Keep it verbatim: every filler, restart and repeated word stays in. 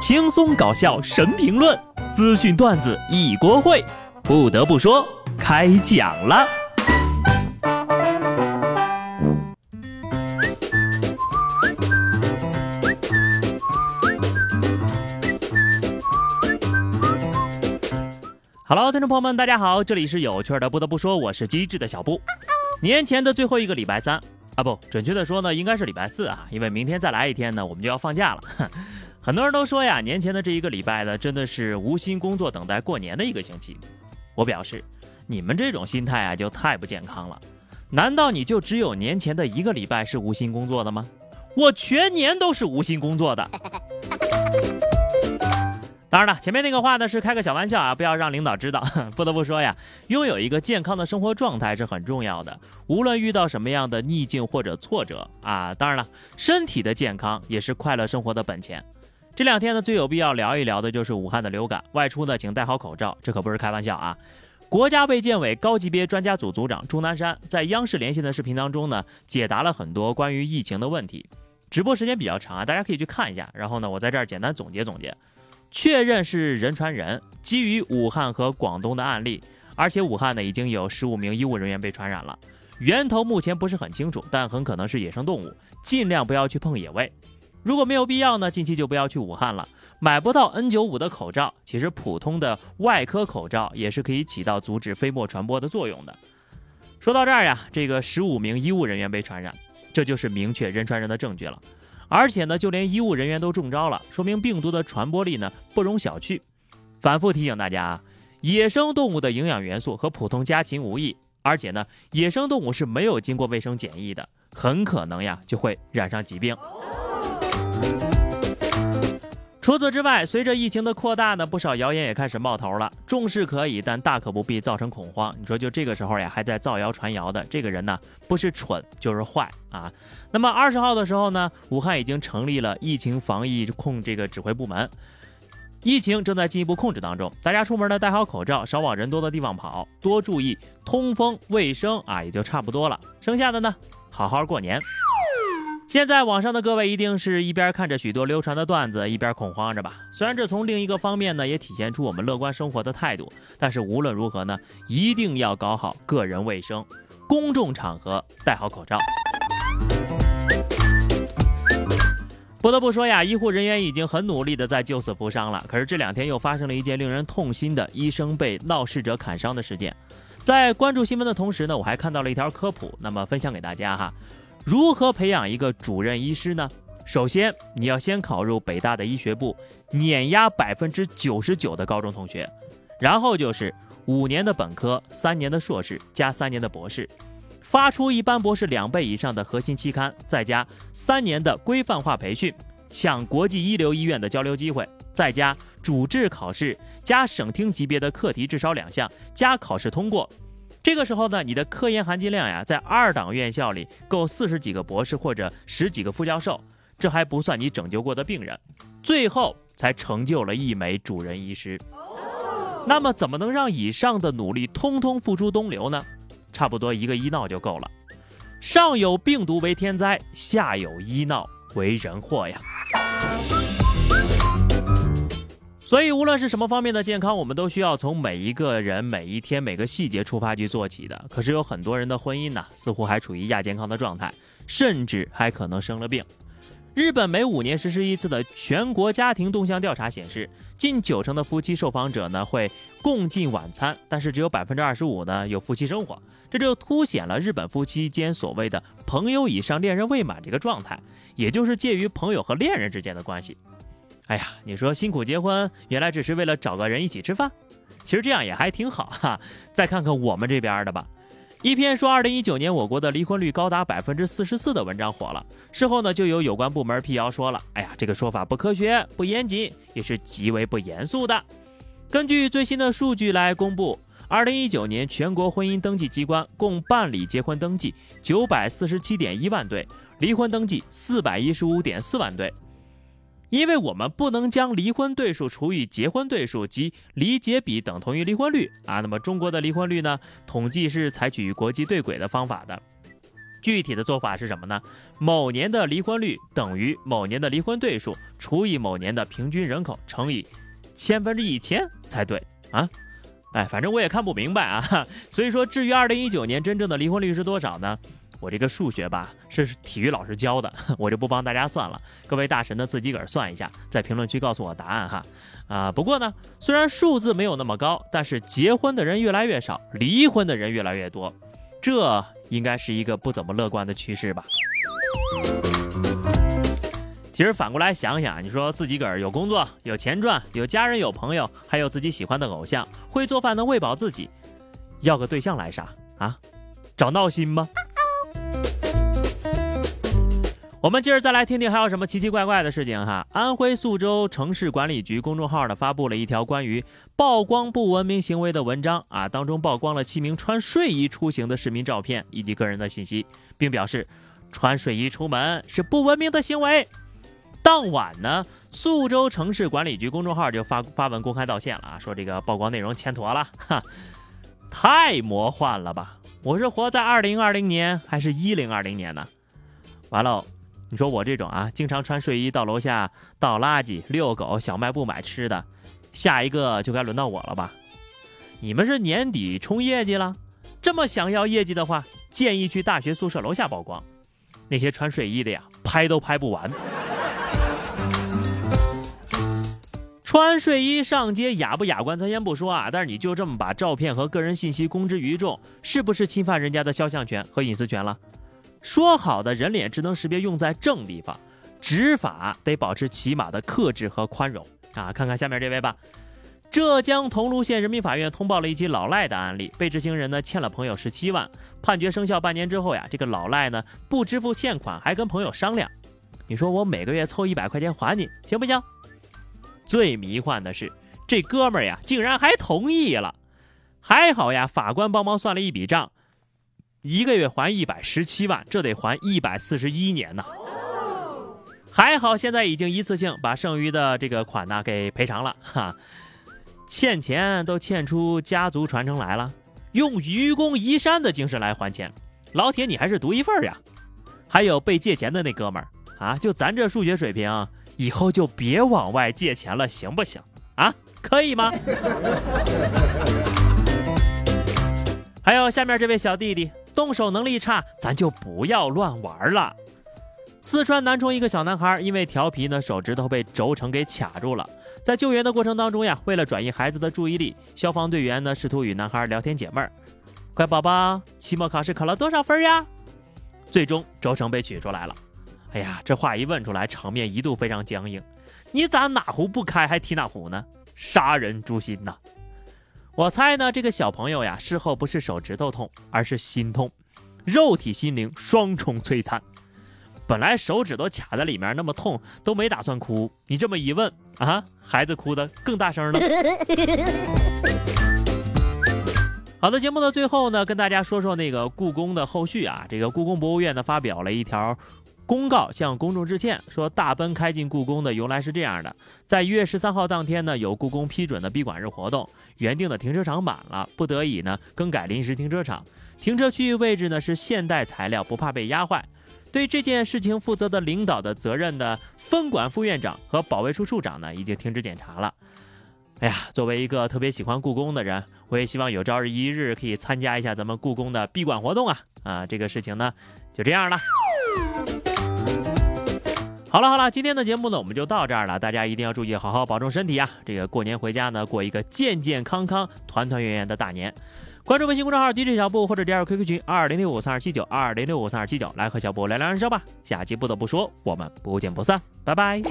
轻松搞笑神评论，资讯段子一锅烩。不得不说，开讲了。Hello， 听众朋友们，大家好，这里是有趣的。不得不说，我是机智的小布。年前的最后一个礼拜三啊，不准确的说呢，应该是礼拜四啊，因为明天再来一天呢，我们就要放假了。很多人都说呀，年前的这一个礼拜呢，真的是无心工作，等待过年的一个星期。我表示，你们这种心态啊，就太不健康了。难道你就只有年前的一个礼拜是无心工作的吗？我全年都是无心工作的。当然了，前面那个话呢是开个小玩笑啊，不要让领导知道。不得不说呀，拥有一个健康的生活状态是很重要的，无论遇到什么样的逆境或者挫折啊，当然了，身体的健康也是快乐生活的本钱。这两天呢，最有必要聊一聊的就是武汉的流感，外出呢请戴好口罩，这可不是开玩笑啊。国家卫健委高级别专家组组长钟南山在央视连线的视频当中呢，解答了很多关于疫情的问题。直播时间比较长啊，大家可以去看一下，然后呢，我在这儿简单总结总结。确认是人传人，基于武汉和广东的案例，而且武汉呢已经有十五名医务人员被传染了，源头目前不是很清楚，但很可能是野生动物，尽量不要去碰野味。如果没有必要呢，近期就不要去武汉了。买不到 N 九十五 的口罩，其实普通的外科口罩也是可以起到阻止飞沫传播的作用的。说到这儿呀，这个十五名医务人员被传染，这就是明确人传人的证据了。而且呢，就连医务人员都中招了，说明病毒的传播力呢不容小觑。反复提醒大家啊，野生动物的营养元素和普通家禽无异，而且呢，野生动物是没有经过卫生检疫的，很可能呀就会染上疾病。除此之外，随着疫情的扩大呢，不少谣言也开始冒头了。重视可以，但大可不必造成恐慌。你说就这个时候呀，还在造谣传谣的这个人呢，不是蠢就是坏啊。那么二十号的时候呢，武汉已经成立了疫情防疫控这个指挥部门，疫情正在进一步控制当中。大家出门呢，戴好口罩，少往人多的地方跑，多注意通风卫生啊，也就差不多了。剩下的呢，好好过年。现在网上的各位一定是一边看着许多流传的段子，一边恐慌着吧。虽然这从另一个方面呢，也体现出我们乐观生活的态度，但是无论如何呢，一定要搞好个人卫生，公众场合戴好口罩。不得不说呀，医护人员已经很努力的在救死扶伤了，可是这两天又发生了一件令人痛心的医生被闹事者砍伤的事件。在关注新闻的同时呢，我还看到了一条科普，那么分享给大家哈。如何培养一个主任医师呢？首先，你要先考入北大的医学部，碾压百分之九十九的高中同学，然后就是五年的本科，三年的硕士加三年的博士，发出一般博士两倍以上的核心期刊，再加三年的规范化培训，抢国际一流医院的交流机会，再加主治考试，加省厅级别的课题至少两项，加考试通过。这个时候呢，你的科研含金量呀，在二档院校里够四十几个博士或者十几个副教授，这还不算你拯救过的病人，最后才成就了一枚主任医师。那么怎么能让以上的努力通通付诸东流呢？差不多一个医闹就够了。上有病毒为天灾，下有医闹为人祸呀。所以无论是什么方面的健康，我们都需要从每一个人每一天每个细节出发去做起的。可是有很多人的婚姻呢，似乎还处于亚健康的状态，甚至还可能生了病。日本每五年实施一次的全国家庭动向调查显示，近九成的夫妻受访者呢会共进晚餐，但是只有 百分之二十五 呢有夫妻生活，这就凸显了日本夫妻间所谓的朋友以上恋人未满这个状态，也就是介于朋友和恋人之间的关系。哎呀，你说辛苦结婚，原来只是为了找个人一起吃饭，其实这样也还挺好哈。再看看我们这边的吧，一篇说二零一九年我国的离婚率高达 百分之四十四 的文章火了，事后呢就有有关部门辟谣说了，哎呀，这个说法不科学、不严谨，也是极为不严肃的。根据最新的数据来公布，二零一九年全国婚姻登记机关共办理结婚登记 九百四十七点一万对，离婚登记 四百一十五点四万对。因为我们不能将离婚对数除以结婚对数及离结比等同于离婚率啊，那么中国的离婚率呢，统计是采取国际对轨的方法的。具体的做法是什么呢？某年的离婚率等于某年的离婚对数除以某年的平均人口乘以千分之一千才对啊！哎，反正我也看不明白啊。所以说，至于二零一九年真正的离婚率是多少呢？我这个数学吧是体育老师教的，我就不帮大家算了，各位大神呢自己个儿算一下，在评论区告诉我答案哈。啊，不过呢，虽然数字没有那么高，但是结婚的人越来越少，离婚的人越来越多，这应该是一个不怎么乐观的趋势吧。其实反过来想想，你说自己个儿有工作、有钱赚、有家人、有朋友，还有自己喜欢的偶像，会做饭能喂饱自己，要个对象来啥啊？找闹心吗？我们接着再来听听还有什么奇奇怪怪的事情哈。安徽宿州城市管理局公众号呢发布了一条关于曝光不文明行为的文章啊，当中曝光了七名穿睡衣出行的市民照片以及个人的信息，并表示穿睡衣出门是不文明的行为。当晚呢，宿州城市管理局公众号就发发文公开道歉了啊，说这个曝光内容欠妥了，哈，太魔幻了吧！我是活在二零二零年还是一零二零年呢？完了。你说我这种啊，经常穿睡衣到楼下倒垃圾、遛狗、小卖部买吃的，下一个就该轮到我了吧？你们是年底冲业绩了？这么想要业绩的话，建议去大学宿舍楼下曝光。那些穿睡衣的呀，拍都拍不完。穿睡衣上街雅不雅观咱先不说啊，但是你就这么把照片和个人信息公之于众，是不是侵犯人家的肖像权和隐私权了？说好的人脸智能识别用在正地方，执法得保持起码的克制和宽容啊！看看下面这位吧。浙江桐庐县人民法院通报了一起老赖的案例，被执行人呢欠了朋友十七万，判决生效半年之后呀，这个老赖呢不支付欠款，还跟朋友商量，你说我每个月凑一百块钱还你，行不行？最迷幻的是，这哥们儿呀竟然还同意了，还好呀，法官帮忙算了一笔账。一个月还一百十七万，这得还一百四十一年呢、啊。还好现在已经一次性把剩余的这个款呢给赔偿了哈。欠钱都欠出家族传承来了，用愚公移山的精神来还钱，老铁你还是独一份呀。还有被借钱的那哥们儿啊，就咱这数学水平，以后就别往外借钱了，行不行啊？可以吗？还有下面这位小弟弟。动手能力差，咱就不要乱玩了。四川南充一个小男孩因为调皮呢，手指头被轴承给卡住了。在救援的过程当中呀，为了转移孩子的注意力，消防队员呢试图与男孩聊天解闷儿。乖宝宝，期末考试考了多少分呀？最终轴承被取出来了。哎呀，这话一问出来，场面一度非常僵硬。你咋哪壶不开还提哪壶呢？杀人诛心呐！我猜呢，这个小朋友呀，事后不是手指头痛，而是心痛，肉体心灵双重摧残。本来手指头卡在里面那么痛，都没打算哭，你这么一问啊，孩子哭得更大声了。好的，节目的最后呢，跟大家说说那个故宫的后续啊。这个故宫博物院呢发表了一条公告向公众致歉，说大奔开进故宫的由来是这样的，在一月十三号当天呢，有故宫批准的闭馆日活动，原定的停车场满了，不得已呢更改临时停车场，停车区域位置呢是现代材料，不怕被压坏。对这件事情负责的领导的责任的分管副院长和保卫处处长呢已经停职检查了。哎呀，作为一个特别喜欢故宫的人，我也希望有朝一日可以参加一下咱们故宫的闭馆活动啊啊！这个事情呢就这样了。好了好了，今天的节目呢我们就到这儿了，大家一定要注意好好保重身体啊，这个过年回家呢过一个健健康康团团圆圆的大年。关注微信公众号 D J 小布，或者加入 Q Q 群二零六五三二七九 二零六五三二七九，来和小布聊聊人生吧。下期不得不说，我们不见不散，拜拜。